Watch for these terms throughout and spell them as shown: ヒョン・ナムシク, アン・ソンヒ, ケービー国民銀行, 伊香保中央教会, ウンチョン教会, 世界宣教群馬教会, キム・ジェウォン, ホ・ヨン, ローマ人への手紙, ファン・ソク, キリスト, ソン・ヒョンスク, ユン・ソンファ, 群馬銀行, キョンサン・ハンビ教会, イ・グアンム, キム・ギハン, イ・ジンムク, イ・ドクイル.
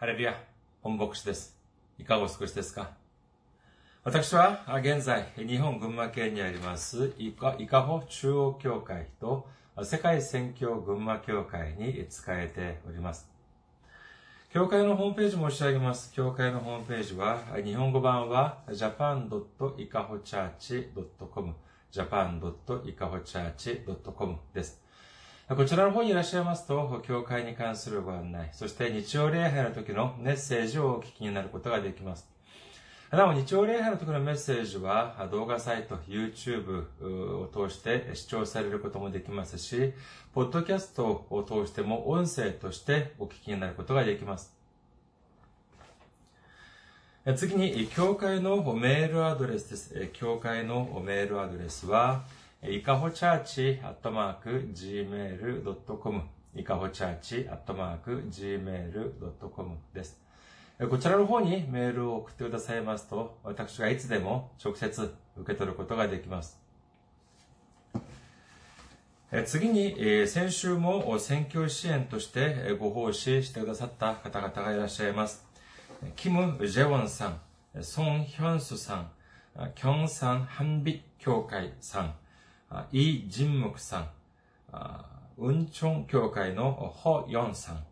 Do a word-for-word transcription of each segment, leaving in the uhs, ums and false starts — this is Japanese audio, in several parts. ハレルヤ、本牧師です。いかがお過ごしですか？私は現在、日本群馬県にあります、伊香保中央教会と世界宣教群馬教会に仕えております。教会のホームページ申し上げます。教会のホームページは、日本語版は ジャパン ドット アイケイエイチオーシーエイチアイアールシー ドット コム、ジャパン ドット アイケイエイチオーシーエイチアイアールシー ドット コム です。こちらの方にいらっしゃいますと、教会に関するご案内、そして日曜礼拝の時のメッセージをお聞きになることができます。なお、日曜礼拝の時のメッセージは、動画サイト、YouTube を通して視聴されることもできますし、ポッドキャストを通しても音声としてお聞きになることができます。次に、教会のメールアドレスです。教会のメールアドレスは、いかほチャーチ アットマーク ジーメール ドット コム いかほチャーチ アットマーク ジーメール ドット コム です。こちらの方にメールを送ってくださいますと、私がいつでも直接受け取ることができます。次に、先週も宣教支援としてご奉仕してくださった方々がいらっしゃいます。キム・ジェウォンさん、ソン・ヒョンスさん、キョンサン・ハンビ教会さん、イ・ジンムクさん、ウンチョン教会のホ・ヨンさん、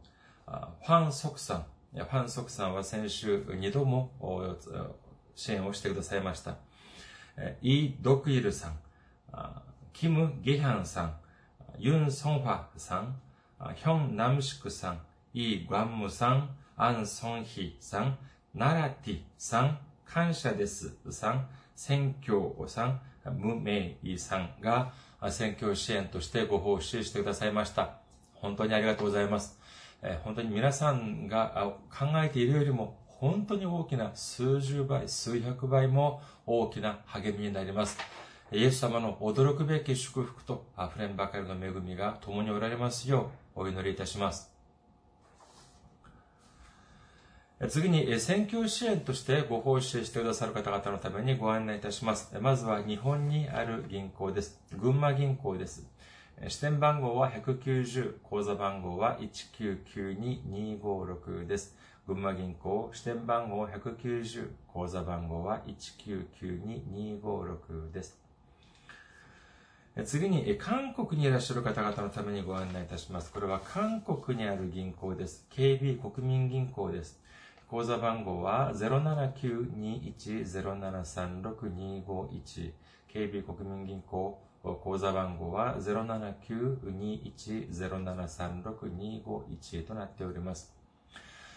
ファン・ソクさん、ファン・ソクさんは先週にども支援をしてくださいました。イ・ドクイルさん、キム・ギハンさん、ユン・ソンファさん、ヒョン・ナムシクさん、イ・グアンムさん、アン・ソンヒさん、ナラティさん、感謝ですさん、宣教さん、無名医さんが宣教支援としてご奉仕してくださいました。本当にありがとうございます。本当に皆さんが考えているよりも本当に大きな数十倍、数百倍も大きな励みになります。イエス様の驚くべき祝福と溢れんばかりの恵みが共におられますようお祈りいたします。次に、宣教支援としてご奉仕してくださる方々のためにご案内いたします。まずは日本にある銀行です。群馬銀行です。支店番号はいちきゅうゼロ、口座番号はいちきゅうきゅうに にごろくです。群馬銀行、支店番号いちきゅうゼロ、口座番号は一九九二二五六です。次に、韓国にいらっしゃる方々のためにご案内いたします。これは韓国にある銀行です。ケービー 国民銀行です。口座番号は ゼロ なな きゅう に いち ゼロ なな さん ろく に ご いち。ケービー 国民銀行。口座番号は ゼロ なな きゅう に いち ゼロ なな さん ろく に ご いち となっております。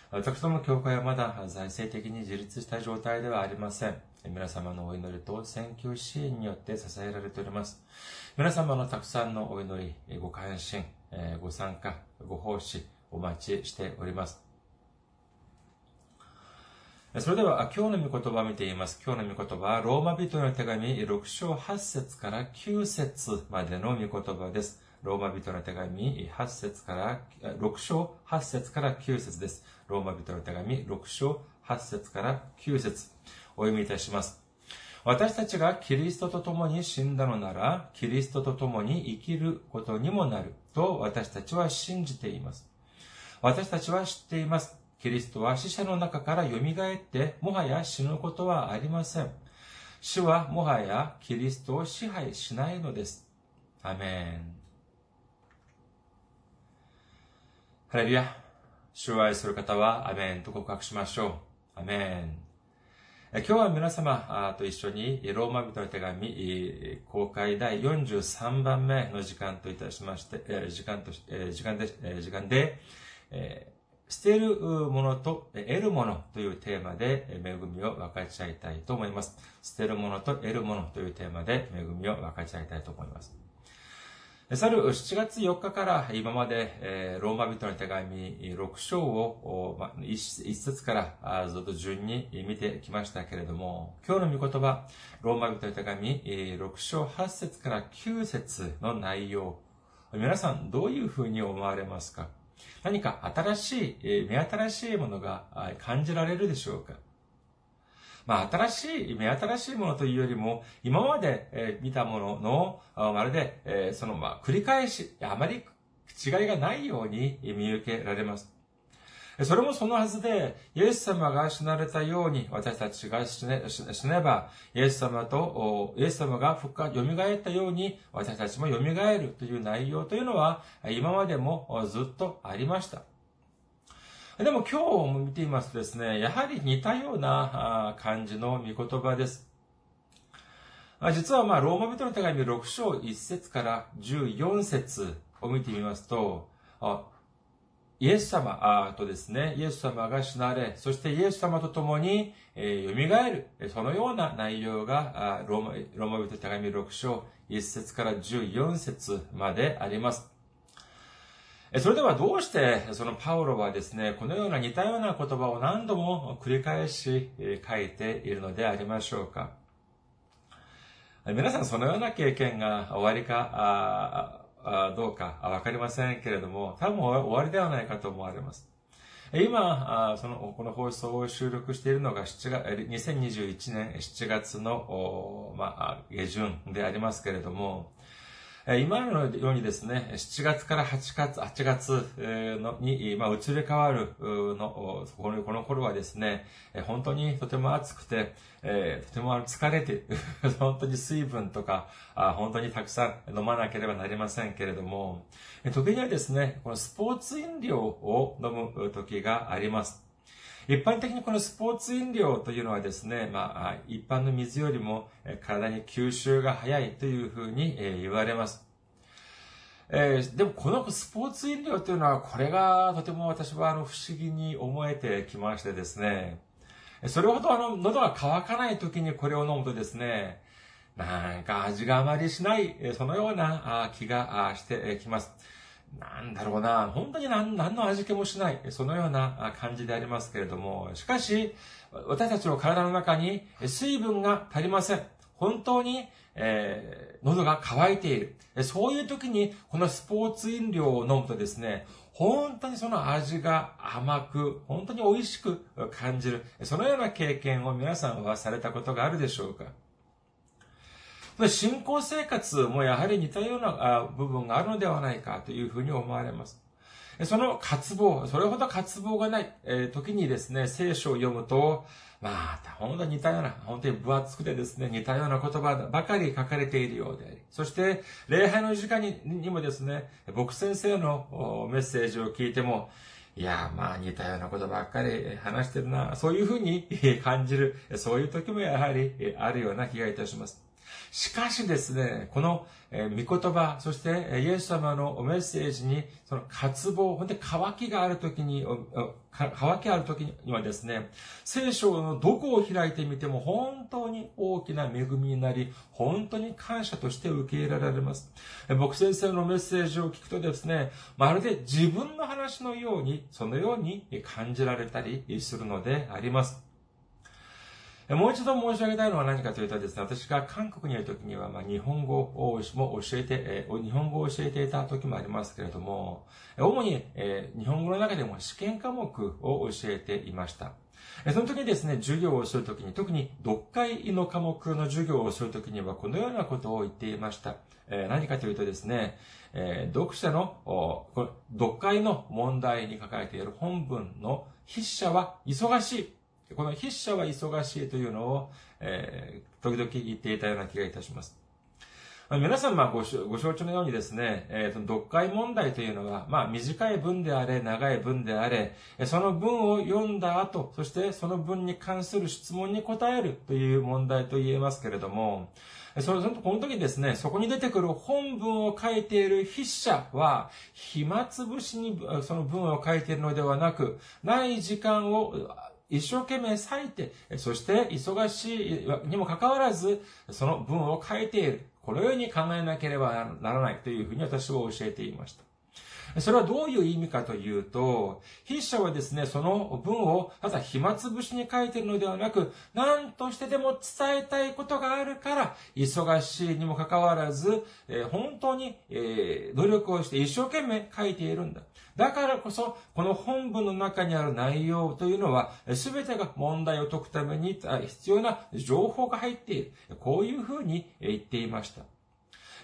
私ども教会はまだ財政的に自立した状態ではありません。皆様のお祈りと宣教支援によって支えられております。皆様のたくさんのお祈り、ご関心、ご参加、ご奉仕、お待ちしております。それでは、今日の御言葉を見ています。今日の御言葉は、ローマ人への手紙ろくしょう はっせつから きゅうせつまでの御言葉です。ローマ人の手紙8節から、6章8節から9節です。ローマ人の手紙ろくしょう はっせつから きゅうせつ。お読みいたします。私たちがキリストと共に死んだのなら、キリストと共に生きることにもなると私たちは信じています。私たちは知っています。キリストは死者の中から蘇って、もはや死ぬことはありません。死はもはやキリストを支配しないのです。アメン。ハレルヤ。主を愛する方はアメンと告白しましょう。アメン。今日は皆様と一緒にローマ人の手紙公開第よんじゅうさんばんめの時間といたしまして、時間と、時間で、時間で、捨てるものと得るものというテーマで恵みを分かち合いたいと思います。捨てるものと得るものというテーマで恵みを分かち合いたいと思います。さるしちがつよっかから今までローマ人の手紙ろくしょうをいっせつからずっと順に見てきましたけれども、今日の御言葉、ローマ人の手紙ろくしょう はっせつから きゅうせつの内容、皆さんどういうふうに思われますか？何か新しい、目新しいものが感じられるでしょうか？まあ、新しい、目新しいものというよりも、今まで見たものの、まるで、その、まあ、繰り返し、あまり違いがないように見受けられます。それもそのはずで、イエス様が死なれたように、私たちが死 ね, 死ねば、イエス様と、イエス様が復活、蘇ったように、私たちも蘇るという内容というのは、今までもずっとありました。でも今日も見ていますとですね、やはり似たような感じの御言葉です。実はまあ、ローマ人の手紙ろく章いち節からじゅうよん節を見てみますと、イエス様とですね、イエス様が死なれ、そしてイエス様と共に蘇る、そのような内容がローマ、ローマ人の手紙ろく章いち節からじゅうよん節まであります。それではどうしてそのパウロはですね、このような似たような言葉を何度も繰り返し書いているのでありましょうか。皆さんそのような経験がおありかどうかわかりませんけれども、多分おありではないかと思われます。今、そのこの放送を収録しているのがにせんにじゅういちねんしちがつの、まあ、下旬でありますけれども、今のようにですね、しちがつからはちがつ、はちがつのに、まあ、移り変わるの、この、この頃はですね、本当にとても暑くて、とても疲れて、本当に水分とか、本当にたくさん飲まなければなりませんけれども、時にはですね、このスポーツ飲料を飲む時があります。一般的にこのスポーツ飲料というのはですね、まあ、一般の水よりも体に吸収が早いというふうに言われます。えー、でもこのスポーツ飲料というのは、これがとても私はあの不思議に思えてきましてですね、それほどあの喉が渇かない時にこれを飲むとですね、なんか味があまりしない、そのような気がしてきます。なんだろうな、本当に 何, 何の味気もしない、そのような感じでありますけれども、しかし、私たちの体の中に水分が足りません。本当に、えー、喉が渇いている。そういう時に、このスポーツ飲料を飲むとですね、本当にその味が甘く、本当に美味しく感じる。そのような経験を皆さんはされたことがあるでしょうか？信仰生活もやはり似たような部分があるのではないかというふうに思われます。その渇望、それほど渇望がない時にですね、聖書を読むと、まあ、本当に似たような、本当に分厚くてですね、似たような言葉ばかり書かれているようであり、そして、礼拝の時間にもですね、僕先生のメッセージを聞いても、いや、まあ似たようなことばっかり話してるな、そういうふうに感じる、そういう時もやはりあるような気がいたします。しかしですね、この御言葉、そしてイエス様のメッセージに、その渇望、ほんで渇きがあるときに、渇きあるときにはですね、聖書のどこを開いてみても本当に大きな恵みになり、本当に感謝として受け入れられます。僕先生のメッセージを聞くとですね、まるで自分の話のように、そのように感じられたりするのであります。もう一度申し上げたいのは何かというとですね、私が韓国にいる時には、まあ、日本語をも教えて、日本語を教えていた時もありますけれども、主に日本語の中でも試験科目を教えていました。その時にですね、授業をする時に、特に読解の科目の授業をする時には、このようなことを言っていました。何かというとですね、読者の、読解の問題に書かれている本文の筆者は忙しい。この筆者は忙しいというのを、えー、時々言っていたような気がいたします。皆さん、まあ、ご承知のようにですね、えー、読解問題というのは、まあ、短い文であれ、長い文であれ、その文を読んだ後、そしてその文に関する質問に答えるという問題と言えますけれども、その、この時にですね、そこに出てくる本文を書いている筆者は、暇つぶしにその文を書いているのではなく、ない時間を、一生懸命割いて、そして忙しいにもかかわらず、その文を書いている。このように考えなければならないというふうに私は教えていました。それはどういう意味かというと、筆者はですね、その文をただ暇つぶしに書いているのではなく、何としてでも伝えたいことがあるから、忙しいにもかかわらず、本当に努力をして一生懸命書いているんだ。だからこそ、この本文の中にある内容というのは、すべてが問題を解くために必要な情報が入っている。こういうふうに言っていました。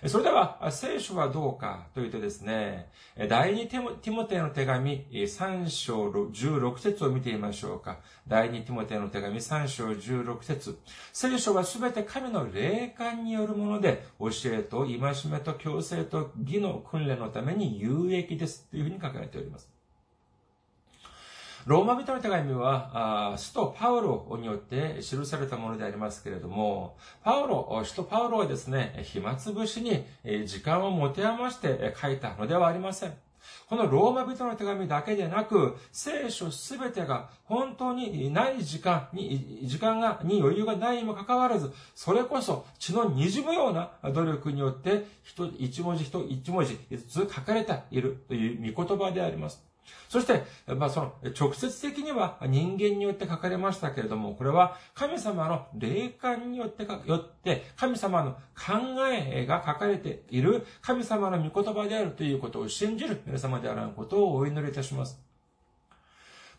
それでは聖書はどうかというとですね、第二テモテの手紙さん章じゅうろく節を見てみましょうか。第二テモテの手紙さん章じゅうろく節。聖書はすべて神の霊感によるもので、教えと戒めと矯正と義の訓練のために有益ですというふうに書かれております。ローマ人の手紙は、使徒パウロによって記されたものでありますけれども、パウロ、使徒パウロはですね、暇つぶしに時間を持て余して書いたのではありません。このローマ人の手紙だけでなく、聖書すべてが本当にない時間に、時間が、に余裕がないにもかかわらず、それこそ血の滲むような努力によって、一文字一一文字ずつ書かれているという御言葉であります。そして、まあ、その直接的には人間によって書かれましたけれども、これは神様の霊感によってか、よって神様の考えが書かれている神様の御言葉であるということを信じる皆様であらんことをお祈りいたします。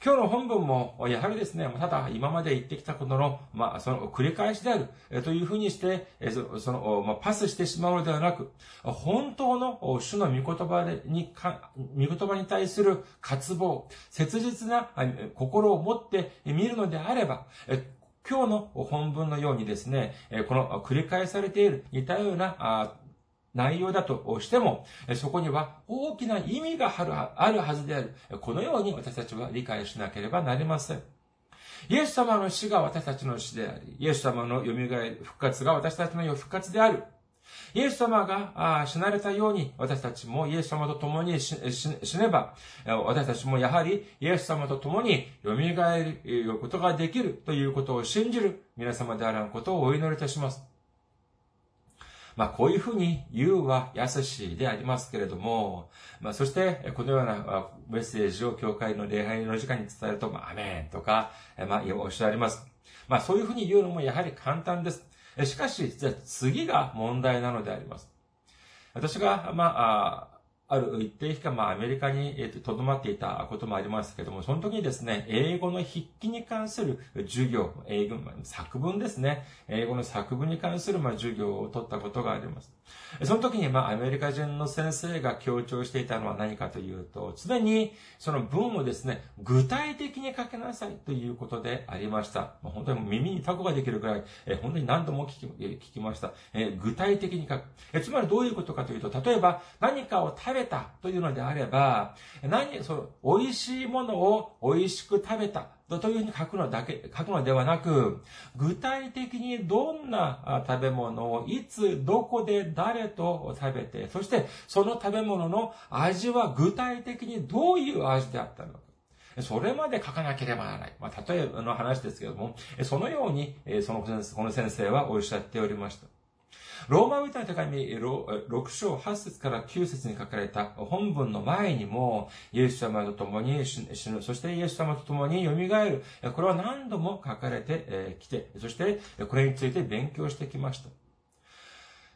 今日の本文も、やはりですね、ただ今まで言ってきたことの、まあ、その繰り返しである、というふうにして、その、まあ、パスしてしまうのではなく、本当の主の御言葉に、御言葉に対する渇望、切実な心を持って見るのであれば、今日の本文のようにですね、この繰り返されている似たような、内容だとしても、そこには大きな意味があるはずである。このように私たちは理解しなければなりません。イエス様の死が私たちの死であり、イエス様の蘇り復活が私たちの復活である。イエス様が死なれたように、私たちもイエス様と共に死ねば、私たちもやはりイエス様と共に蘇ることができるということを信じる皆様であらんことをお祈りいたします。まあ、こういうふうに言うはやすしでありますけれども、まあ、そして、このようなメッセージを教会の礼拝の時間に伝えると、まあ、アメンとか、まあ、おっしゃります。まあ、そういうふうに言うのもやはり簡単です。しかし、じゃあ次が問題なのであります。私が、まあ、ある一定期間、まあ、アメリカに留まっていたこともありますけども、その時にですね、英語の筆記に関する授業、英語、作文ですね。英語の作文に関する、まあ、授業を取ったことがあります。その時に、まあ、アメリカ人の先生が強調していたのは何かというと、常にその文をですね、具体的に書けなさいということでありました。本当に耳にタコができるくらい、本当に何度も聞き、聞きました。具体的に書く。つまりどういうことかというと、例えば何かを食べ食べたというのであれば、何、その、美味しいものを美味しく食べたというふうに書くのだけ、書くのではなく、具体的にどんな食べ物をいつ、どこで、誰と食べて、そしてその食べ物の味は具体的にどういう味であったのか。それまで書かなければならない。まあ、例えばの話ですけれども、そのように、その、この先生はおっしゃっておりました。ローマ人の手紙ろく章はち節からきゅう節に書かれた本文の前にも、イエス様と共に死ぬ、そしてイエス様と共に蘇る、これは何度も書かれてきて、そしてこれについて勉強してきました。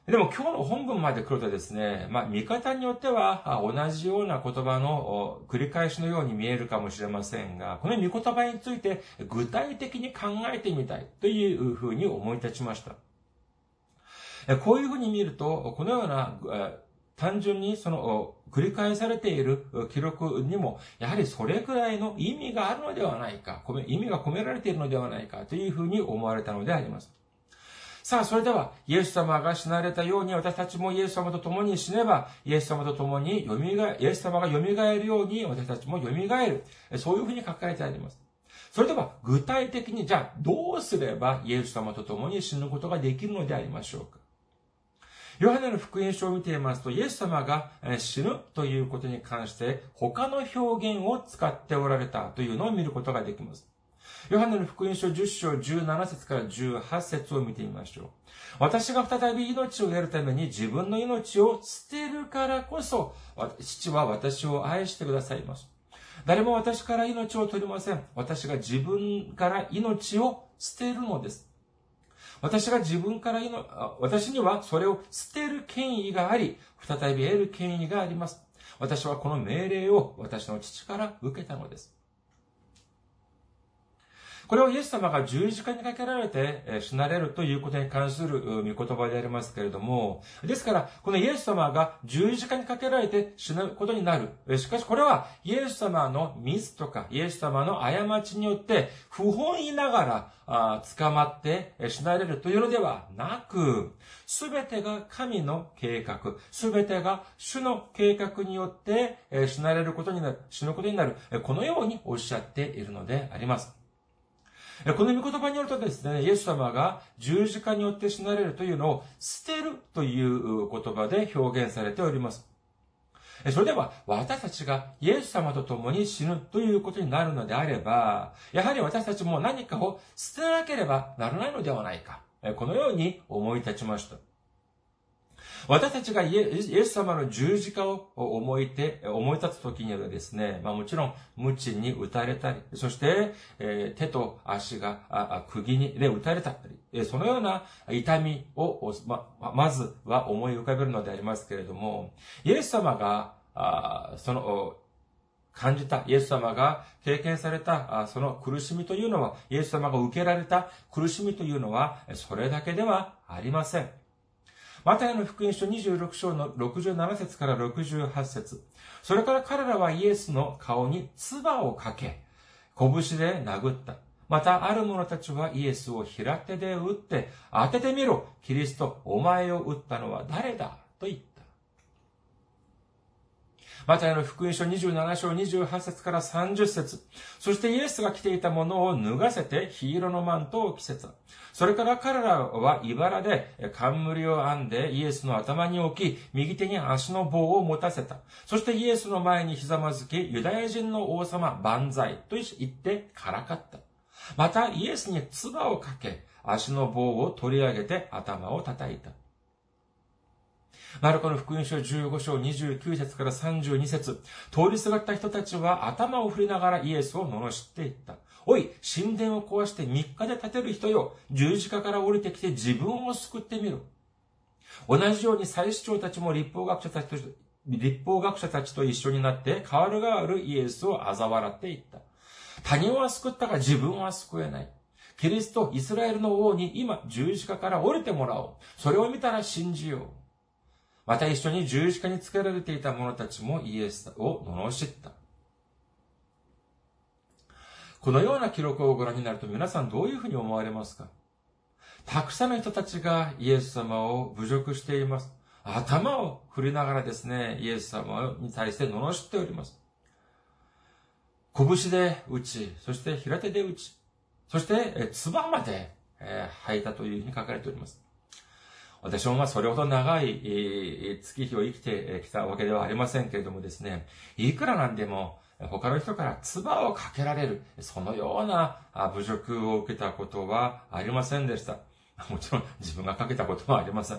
でも今日の本文まで来るとですね、まあ見方によっては同じような言葉の繰り返しのように見えるかもしれませんが、この御言葉について具体的に考えてみたいというふうに思い立ちました。こういうふうに見ると、このような、単純にその、繰り返されている記録にも、やはりそれくらいの意味があるのではないか、意味が込められているのではないか、というふうに思われたのであります。さあ、それでは、イエス様が死なれたように、私たちもイエス様と共に死ねば、イエス様と共によみがえ、イエス様が蘇るように、私たちも蘇る。そういうふうに書かれてあります。それでは、具体的に、じゃあ、どうすればイエス様と共に死ぬことができるのでありましょうか。ヨハネの福音書を見ていますと、イエス様が死ぬということに関して他の表現を使っておられたというのを見ることができます。ヨハネの福音書じゅう章じゅうなな節からじゅうはち節を見てみましょう。私が再び命を得るために自分の命を捨てるからこそ、父は私を愛してくださいます。誰も私から命を取りません。私が自分から命を捨てるのです。私が自分から命、私にはそれを捨てる権威があり、再び得る権威があります。私はこの命令を私の父から受けたのです。これをイエス様が十字架にかけられて死なれるということに関する御言葉でありますけれども、ですからこのイエス様が十字架にかけられて死ぬことになる。しかしこれはイエス様のミスとかイエス様の過ちによって不本意ながら捕まって死なれるというのではなく、すべてが神の計画、すべてが主の計画によって死なれることになる、死ぬことになる、このようにおっしゃっているのであります。この御言葉によるとですね、イエス様が十字架によって死なれるというのを捨てるという言葉で表現されております。それでは私たちがイエス様と共に死ぬということになるのであれば、やはり私たちも何かを捨てなければならないのではないか、このように思い立ちました。私たちがイエス様の十字架を思いて、思い立つときにはですね、まあもちろん、鞭に打たれたり、そして、えー、手と足が、釘に、で打たれたり、そのような痛みを、ま、まずは思い浮かべるのでありますけれども、イエス様が、あその、感じた、イエス様が経験された、その苦しみというのは、イエス様が受けられた苦しみというのは、それだけではありません。マタイの福音書にじゅうろく章のろくじゅうなな節からろくじゅうはち節。それから彼らはイエスの顔に唾をかけ、拳で殴った。またある者たちはイエスを平手で打って、当ててみろ、キリスト、お前を打ったのは誰だと言った。マタイの福音書にじゅうなな章にじゅうはち節からさんじゅう節。そしてイエスが着ていたものを脱がせて黄色のマントを着せた。それから彼らは茨で冠を編んでイエスの頭に置き、右手に足の棒を持たせた。そしてイエスの前にひざまずき、ユダヤ人の王様万歳と言ってからかった。またイエスに唾をかけ、足の棒を取り上げて頭を叩いた。マルコの福音書じゅうご章にじゅうきゅう節からさんじゅうに節。通りすがった人たちは頭を振りながらイエスを罵っていった。おい、神殿を壊してみっかで建てる人よ。十字架から降りてきて自分を救ってみろ。同じように祭司長たちも立法学者たちと、立法学者たちと一緒になって、代わる代わるイエスを嘲笑っていった。他人は救ったが自分は救えない。キリスト、イスラエルの王に今十字架から降りてもらおう。それを見たら信じよう。また一緒に十字架につけられていた者たちもイエスを罵った。このような記録をご覧になると皆さんどういうふうに思われますか？たくさんの人たちがイエス様を侮辱しています。頭を振りながらですね、イエス様に対して罵っております。拳で打ち、そして平手で打ち、そして唾まで吐いたというふうに書かれております。私もまあそれほど長い月日を生きてきたわけではありませんけれどもですね、いくらなんでも他の人から唾をかけられる、そのような侮辱を受けたことはありませんでした。もちろん自分がかけたことはありません。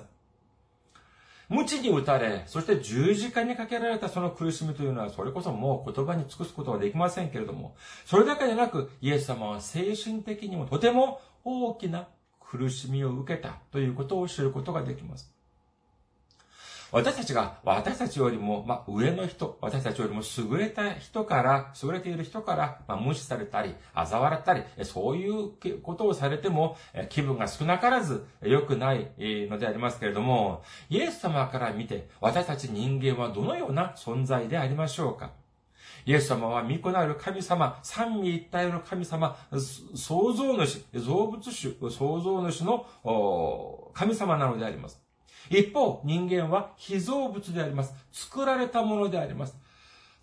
鞭に打たれ、そして十字架にかけられたその苦しみというのは、それこそもう言葉に尽くすことはできませんけれども、それだけでなく、イエス様は精神的にもとても大きな苦しみを受けたということを知ることができます。私たちが私たちよりも、まあ、上の人、私たちよりも優れた人から、優れている人から、まあ、無視されたり、嘲笑ったり、そういうことをされても気分が少なからず良くないのでありますけれども、イエス様から見て私たち人間はどのような存在でありましょうか？イエス様は御子なる神様、三位一体の神様、創造主、造物主、創造主の神様なのであります。一方、人間は被造物であります。作られたものであります。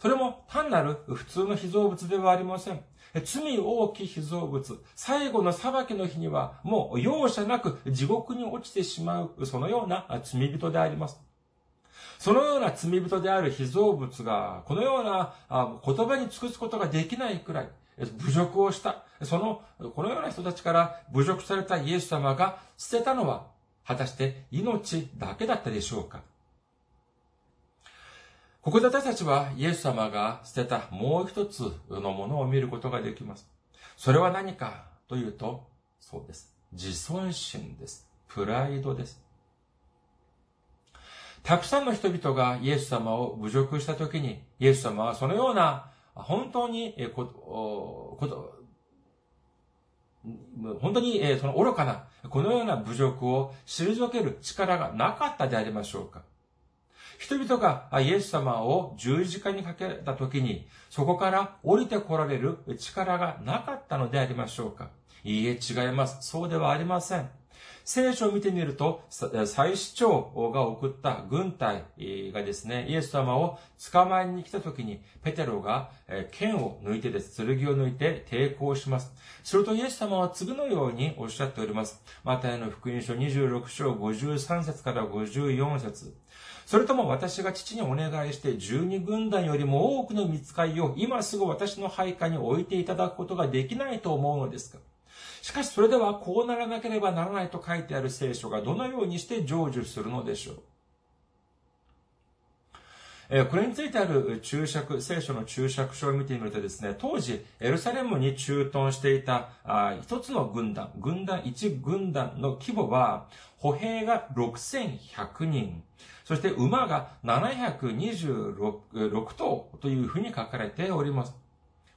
それも単なる普通の被造物ではありません。罪多き被造物、最後の裁きの日にはもう容赦なく地獄に落ちてしまう、そのような罪人であります。そのような罪人である被造物が、このような言葉に尽くすことができないくらい、侮辱をした、その、このような人たちから侮辱されたイエス様が捨てたのは、果たして命だけだったでしょうか？ここで私たちはイエス様が捨てたもう一つのものを見ることができます。それは何かというと、そうです。自尊心です。プライドです。たくさんの人々がイエス様を侮辱したときに、イエス様はそのような、本当に、え、こと、こと、本当に、えー、その愚かな、このような侮辱を退ける力がなかったでありましょうか。人々がイエス様を十字架にかけたときに、そこから降りてこられる力がなかったのでありましょうか。いいえ、違います。そうではありません。聖書を見てみると、祭司長が送った軍隊がですね、イエス様を捕まえに来た時に、ペテロが剣を抜いてです、剣を抜いて抵抗します。するとイエス様は次のようにおっしゃっております。マタイの福音書にじゅうろくしょうごじゅうさんせつからごじゅうよんせつ。それとも私が父にお願いして十二軍団よりも多くの御使いを今すぐ私の配下に置いていただくことができないと思うのですか。しかしそれではこうならなければならないと書いてある聖書がどのようにして成就するのでしょう。これについてある注釈、聖書の注釈書を見てみるとですね、当時エルサレムに駐屯していた一つの軍団、軍団いち軍団の規模は、歩兵がろくせんひゃくにん、そして馬がななひゃくにじゅうろくとうというふうに書かれております。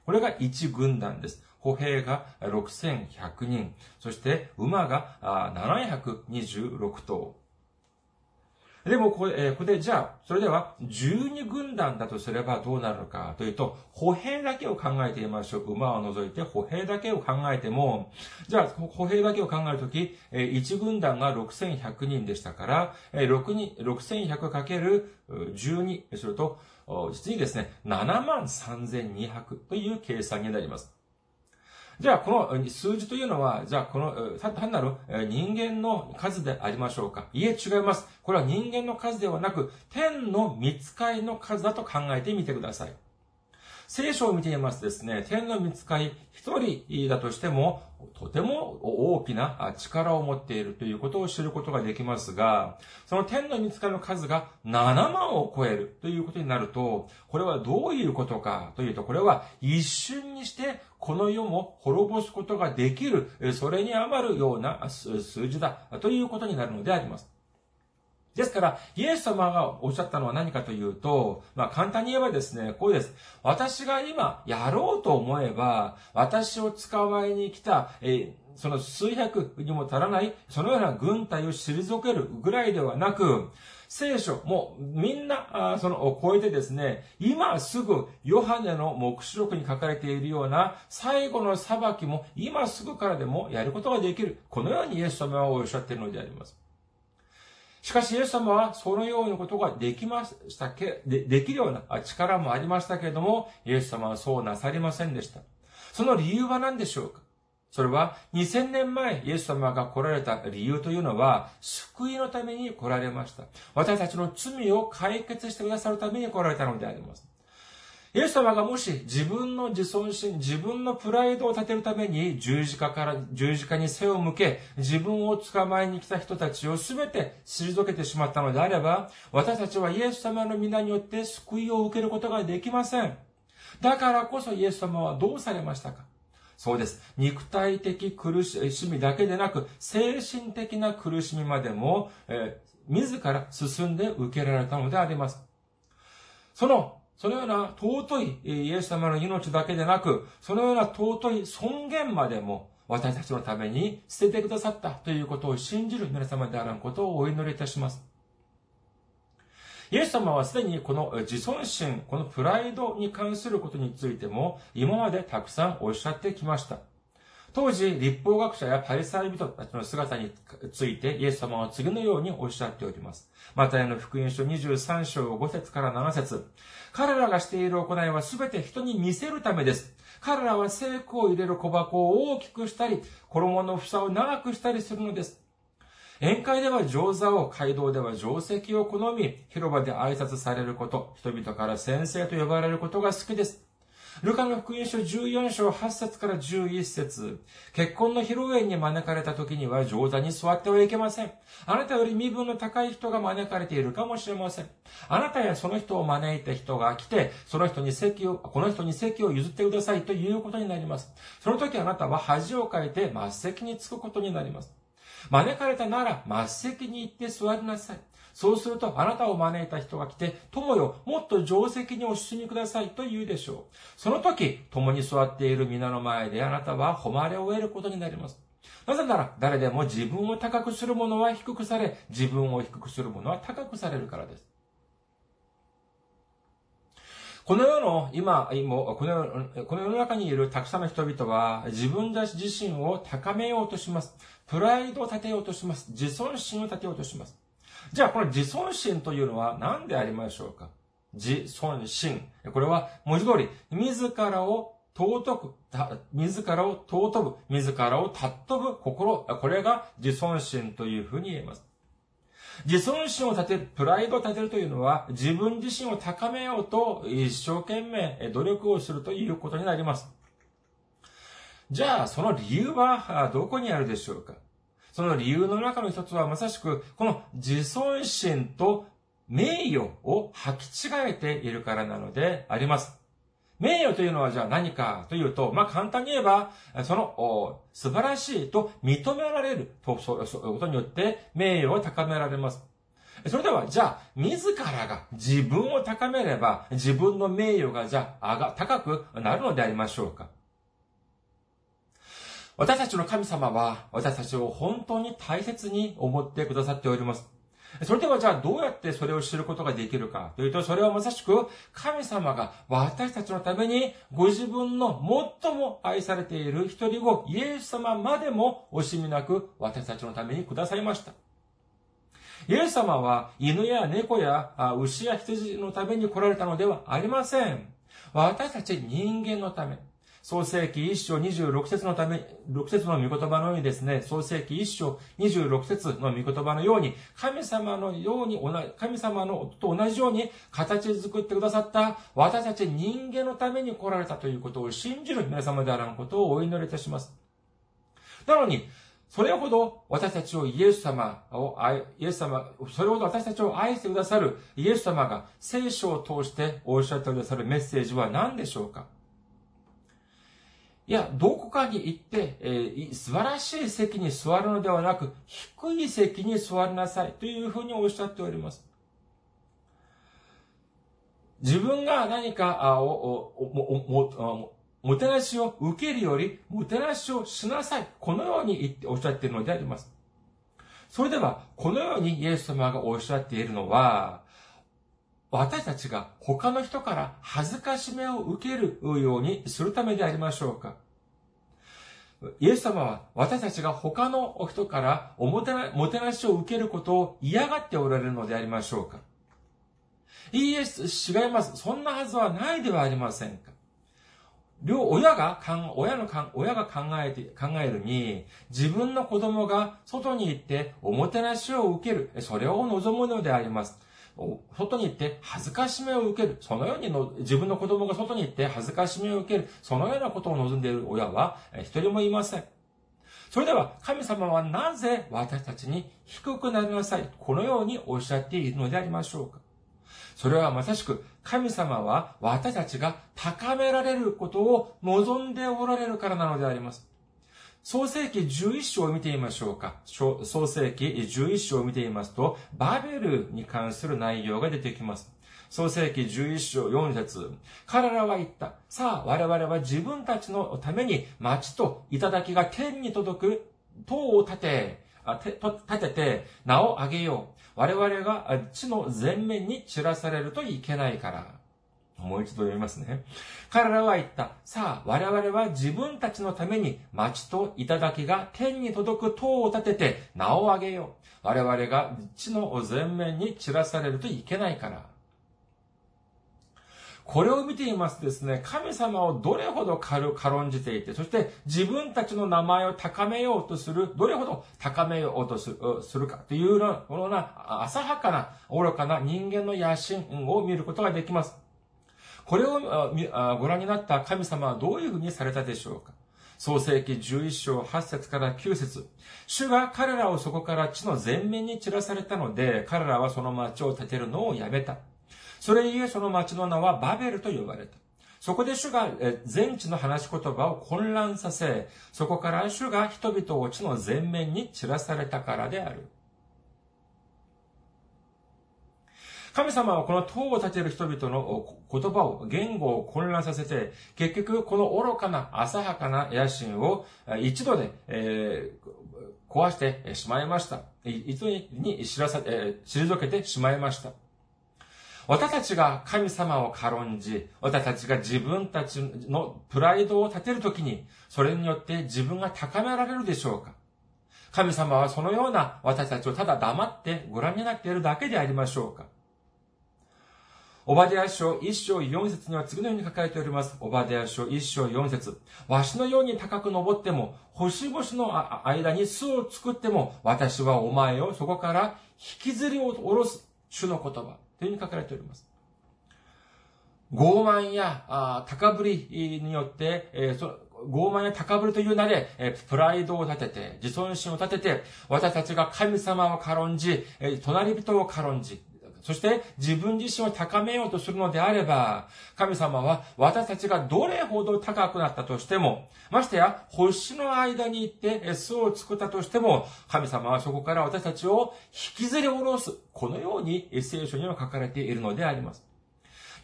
これがいち軍団です。歩兵がろくせんひゃくにん、そして馬がななひゃくにじゅうろくとう。でもここで、じゃあ、それではじゅうに軍団だとすればどうなるのかというと、歩兵だけを考えてみましょう。馬を除いて歩兵だけを考えても、じゃあ歩兵だけを考えるとき、いち軍団がろくせんひゃくにんでしたから、ろくせんひゃくかけるじゅうに すると、実にですね、ななまんさんぜんにひゃくという計算になります。じゃあ、この数字というのは、じゃあ、この、単なる人間の数でありましょうか。いえ、違います。これは人間の数ではなく、天の御使いの数だと考えてみてください。聖書を見てみますとですね、天の御使い一人だとしても、とても大きな力を持っているということを知ることができますが、その天の御使いの数がななまんを超えるということになると、これはどういうことかというと、これは一瞬にしてこの世も滅ぼすことができる、それに余るような数字だということになるのであります。ですから、イエス様がおっしゃったのは何かというと、まあ簡単に言えばですね、こうです。私が今やろうと思えば、私を使わいに来た、えー、その数百にも足らない、そのような軍隊を退けるぐらいではなく、聖書もみんな、その、超えてですね、今すぐ、ヨハネの黙示録に書かれているような、最後の裁きも今すぐからでもやることができる。このようにイエス様はおっしゃっているのであります。しかし、イエス様は、そのようなことができましたけ、で、できるような力もありましたけれども、イエス様はそうなさりませんでした。その理由は何でしょうか？それは、にせんねんまえ、イエス様が来られた理由というのは、救いのために来られました。私たちの罪を解決してくださるために来られたのであります。イエス様がもし自分の自尊心、自分のプライドを立てるために十字架から、十字架に背を向け、自分を捕まえに来た人たちをすべて退けてしまったのであれば、私たちはイエス様の皆によって救いを受けることができません。だからこそイエス様はどうされましたか？そうです。肉体的苦しみだけでなく、精神的な苦しみまでも、えー、自ら進んで受けられたのであります。その、そのような尊いイエス様の命だけでなく、そのような尊い尊厳までも私たちのために捨ててくださったということを信じる皆様であらんことをお祈りいたします。イエス様はすでにこの自尊心、このプライドに関することについても今までたくさんおっしゃってきました。当時、立法学者やパリサイ人たちの姿について、イエス様は次のようにおっしゃっております。マタイの福音書にじゅうさんしょうごせつからななせつ。彼らがしている行いはすべて人に見せるためです。彼らは聖句を入れる小箱を大きくしたり、衣の房を長くしたりするのです。宴会では上座を、街道では定席を好み、広場で挨拶されること、人々から先生と呼ばれることが好きです。ルカの福音書じゅうよんしょうはっせつからじゅういっせつ。結婚の披露宴に招かれた時には上座に座ってはいけません。あなたより身分の高い人が招かれているかもしれません。あなたやその人を招いた人が来て、その人に席を、この人に席を譲ってくださいということになります。その時あなたは恥をかいて末席に着くことになります。招かれたなら末席に行って座りなさい。そうするとあなたを招いた人が来て、友よ、もっと定石にお進みくださいと言うでしょう。その時、共に座っている皆の前であなたは誉れを得ることになります。なぜなら、誰でも自分を高くする者は低くされ、自分を低くする者は高くされるからです。この世の、今、この世の中にいるたくさんの人々は、自分たち自身を高めようとします。プライドを立てようとします。自尊心を立てようとします。じゃあ、この自尊心というのは何でありましょうか？自尊心。これは、文字通り、自らを尊く、自らを尊ぶ、自らを尊ぶ心、これが自尊心というふうに言えます。自尊心を立てる、プライドを立てるというのは、自分自身を高めようと一生懸命努力をするということになります。じゃあ、その理由はどこにあるでしょうか？その理由の中の一つはまさしく、この自尊心と名誉を履き違えているからなのであります。名誉というのはじゃあ何かというと、まあ、簡単に言えば、その素晴らしいと認められると、そういうことによって名誉を高められます。それでは、じゃあ、自らが自分を高めれば、自分の名誉がじゃあ高くなるのでありましょうか。私たちの神様は、私たちを本当に大切に思ってくださっております。それではじゃあどうやってそれを知ることができるかというと、それはまさしく神様が私たちのためにご自分の最も愛されている一人子イエス様までも惜しみなく私たちのためにくださいました。イエス様は犬や猫や牛や羊のために来られたのではありません。私たち人間のため。創世記一章二十六節のため、六節の御言葉のようにですね、創世記一章二十六節の御言葉のように、神様のように、神様のと同じように形作ってくださった、私たち人間のために来られたということを信じる皆様であらんことをお祈りいたします。なのに、それほど私たちをイエス様を愛、イエス様、それほど私たちを愛してくださるイエス様が聖書を通しておっしゃってくださるメッセージは何でしょうか？いや、どこかに行って、えー、素晴らしい席に座るのではなく、低い席に座りなさいというふうにおっしゃっております。自分が何かを、も、もてなしを受けるより、もてなしをしなさい。このように言っておっしゃっているのであります。それでは、このようにイエス様がおっしゃっているのは、私たちが他の人から恥ずかしめを受けるようにするためでありましょうか。イエス様は私たちが他の人からおもてな、もてなしを受けることを嫌がっておられるのでありましょうか。いいえ、違います。そんなはずはないではありませんか。両親が、親の、親が考えて、考えるに、自分の子供が外に行っておもてなしを受ける、それを望むのであります。外に行って恥ずかしめを受ける。そのようにの、自分の子供が外に行って恥ずかしめを受ける。そのようなことを望んでいる親は一人もいません。それでは、神様はなぜ私たちに低くなりなさい。このようにおっしゃっているのでありましょうか。それはまさしく、神様は私たちが高められることを望んでおられるからなのであります。創世記じゅういち章を見てみましょうか。創世記じゅういち章を見てみますと、バベルに関する内容が出てきます。創世記じゅういち章よん節。彼らは言った。さあ、我々は自分たちのために町と頂が天に届く塔を建て、建てて名を挙げよう。我々が地の全面に散らされるといけないから。もう一度読みますね。彼らは言った。さあ、我々は自分たちのために町と頂が天に届く塔を建てて名を挙げよう。我々が地の全面に散らされるといけないから。これを見ていますとですね、神様をどれほど軽んじていて、そして自分たちの名前を高めようとする、どれほど高めようとするかというような浅はかな、愚かな人間の野心を見ることができます。これをご覧になった神様はどういうふうにされたでしょうか。創世記じゅういち章はち節からきゅう節。主が彼らをそこから地の全面に散らされたので、彼らはその町を建てるのをやめた。それゆえその町の名はバベルと呼ばれた。そこで主が全地の話し言葉を混乱させ、そこから主が人々を地の全面に散らされたからである。神様はこの塔を建てる人々の言葉を、言語を混乱させて、結局この愚かな浅はかな野心を一度で、えー、壊してしまいました。一度に知らさ、えー、退けてしまいました。私たちが神様を軽んじ、私たちが自分たちのプライドを立てるときに、それによって自分が高められるでしょうか。神様はそのような私たちをただ黙ってご覧になっているだけでありましょうか。オバデヤ書一章四節には次のように書かれております。オバデヤ書一章四節。わしのように高く登っても、星々の間に巣を作っても、私はお前をそこから引きずり下ろす主の言葉。というふうに書かれております。傲慢や高ぶりによって、えー、そ傲慢や高ぶりという名で、えー、プライドを立てて、自尊心を立てて、私たちが神様を軽んじ、えー、隣人を軽んじ、そして自分自身を高めようとするのであれば、神様は私たちがどれほど高くなったとしても、ましてや星の間に行って巣を作ったとしても、神様はそこから私たちを引きずり下ろす。このように聖書には書かれているのであります。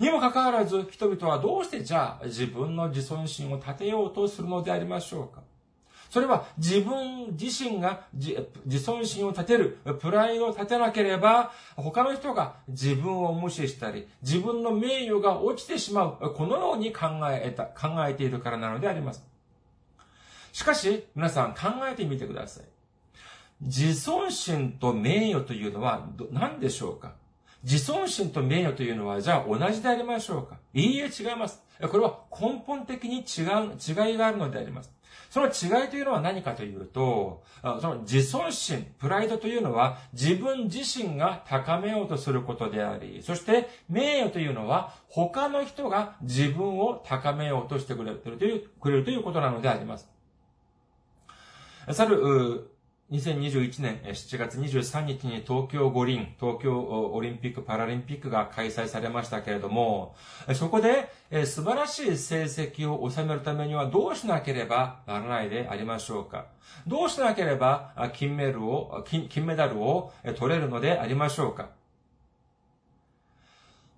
にもかかわらず、人々はどうしてじゃあ自分の自尊心を立てようとするのでありましょうか。それは自分自身が 自, 自尊心を立てる、プライドを立てなければ、他の人が自分を無視したり、自分の名誉が落ちてしまう、このように考えた、考えているからなのであります。しかし、皆さん考えてみてください。自尊心と名誉というのは何でしょうか？自尊心と名誉というのは、じゃあ同じでありましょうか？いいえ、違います。これは根本的に違う、違いがあるのであります。その違いというのは何かというと、その自尊心、プライドというのは自分自身が高めようとすることであり、そして名誉というのは他の人が自分を高めようとしてくれるという、くれるということなのであります。さる、にせんにじゅういちねんしちがつにじゅうさんにちに東京五輪、東京オリンピック・パラリンピックが開催されましたけれども、そこで素晴らしい成績を収めるためにはどうしなければならないでありましょうか。どうしなければ金メダルを、金、金メダルを取れるのでありましょうか。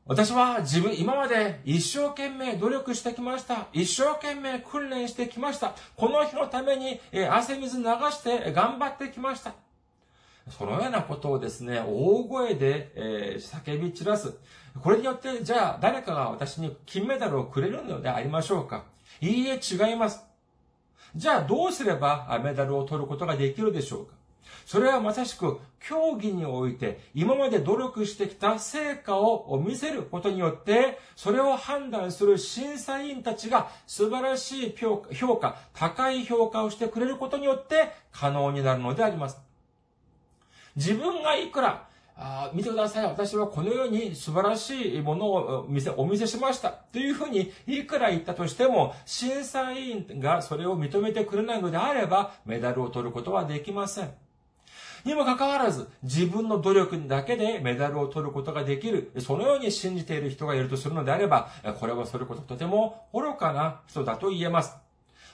私は自分、今まで一生懸命努力してきました。一生懸命訓練してきました。この日のために汗水流して頑張ってきました。そのようなことをですね、大声で、えー、叫び散らす。これによって、じゃあ誰かが私に金メダルをくれるのでありましょうか？いいえ、違います。じゃあどうすればメダルを取ることができるでしょうか？それはまさしく競技において今まで努力してきた成果を見せることによって、それを判断する審査員たちが素晴らしい評価、高い評価をしてくれることによって可能になるのであります。自分がいくら、あ、見てください。私はこのように素晴らしいものを見せ、お見せしました。というふうに、いくら言ったとしても、審査員がそれを認めてくれないのであれば、メダルを取ることはできません。にもかかわらず、自分の努力だけでメダルを取ることができる、そのように信じている人がいるとするのであれば、これはそれこそとても愚かな人だと言えます。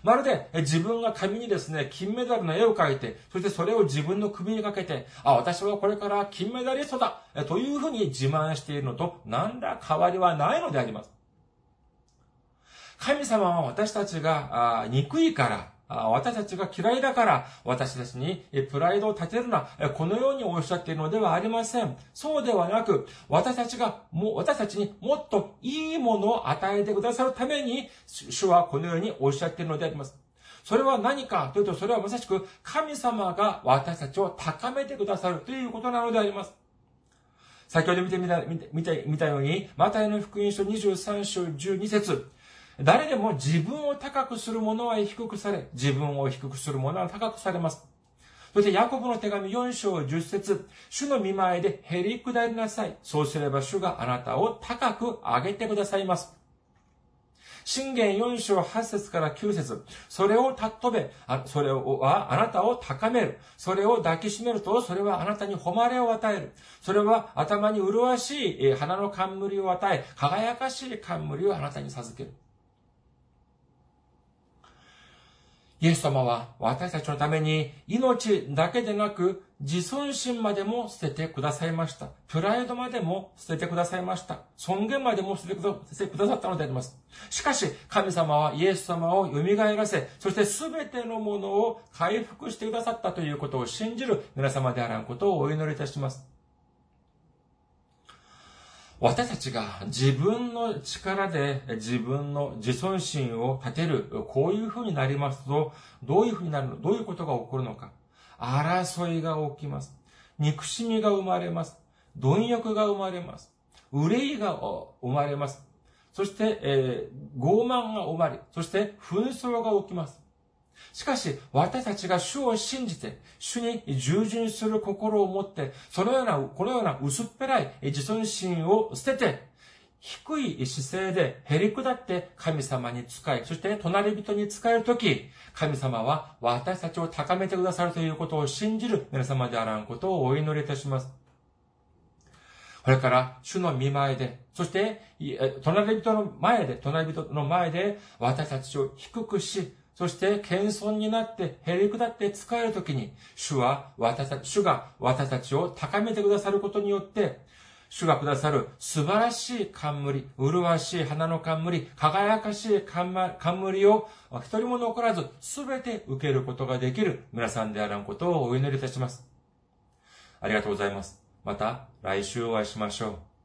まるで自分が紙にですね、金メダルの絵を描いて、そしてそれを自分の首にかけて、あ、私はこれから金メダリストだというふうに自慢しているのと何ら変わりはないのであります。神様は私たちが憎いから、私たちが嫌いだから、私たちにプライドを立てるな、このようにおっしゃっているのではありません。そうではなく、私たちが、もう私たちにもっといいものを与えてくださるために、主はこのようにおっしゃっているのであります。それは何かというと、それはまさしく神様が私たちを高めてくださるということなのであります。先ほど見てみた、見て、見て、見たように、マタイの福音書にじゅうさんしょうじゅうにせつ。誰でも自分を高くする者は低くされ、自分を低くする者は高くされます。そして、ヤコブの手紙よんしょうじゅっせつ、主の御前でへりくだりなさい。そうすれば主があなたを高く上げてくださいます。箴言よんしょうはっせつからきゅうせつ、それをたっとべ、それはあなたを高める。それを抱きしめると、それはあなたに誉れを与える。それは頭に麗しい花の冠を与え、輝かしい冠をあなたに授ける。イエス様は私たちのために命だけでなく自尊心までも捨ててくださいました。プライドまでも捨ててくださいました。尊厳までも捨ててくださったのであります。しかし神様はイエス様を蘇らせ、そして全てのものを回復してくださったということを信じる皆様であらんことをお祈りいたします。私たちが自分の力で自分の自尊心を立てる、こういう風になりますと、どういう風になるの、どういうことが起こるのか。争いが起きます。憎しみが生まれます。貪欲が生まれます。憂いが生まれます。そして、えー、傲慢が生まれ、そして紛争が起きます。しかし、私たちが主を信じて、主に従順する心を持って、そのような、このような薄っぺらい自尊心を捨てて、低い姿勢でへり下って神様に仕え、そして隣人に仕えるとき、神様は私たちを高めてくださるということを信じる皆様であらんことをお祈りいたします。これから、主の御前で、そして、隣人の前で、隣人の前で、私たちを低くし、そして、謙遜になって、へりくだって使えるときに、主は、私たち、主が私たちを高めてくださることによって、主がくださる素晴らしい冠、麗しい花の冠、輝かしい冠を、一人も残らず、すべて受けることができる皆さんであらんことをお祈りいたします。ありがとうございます。また、来週お会いしましょう。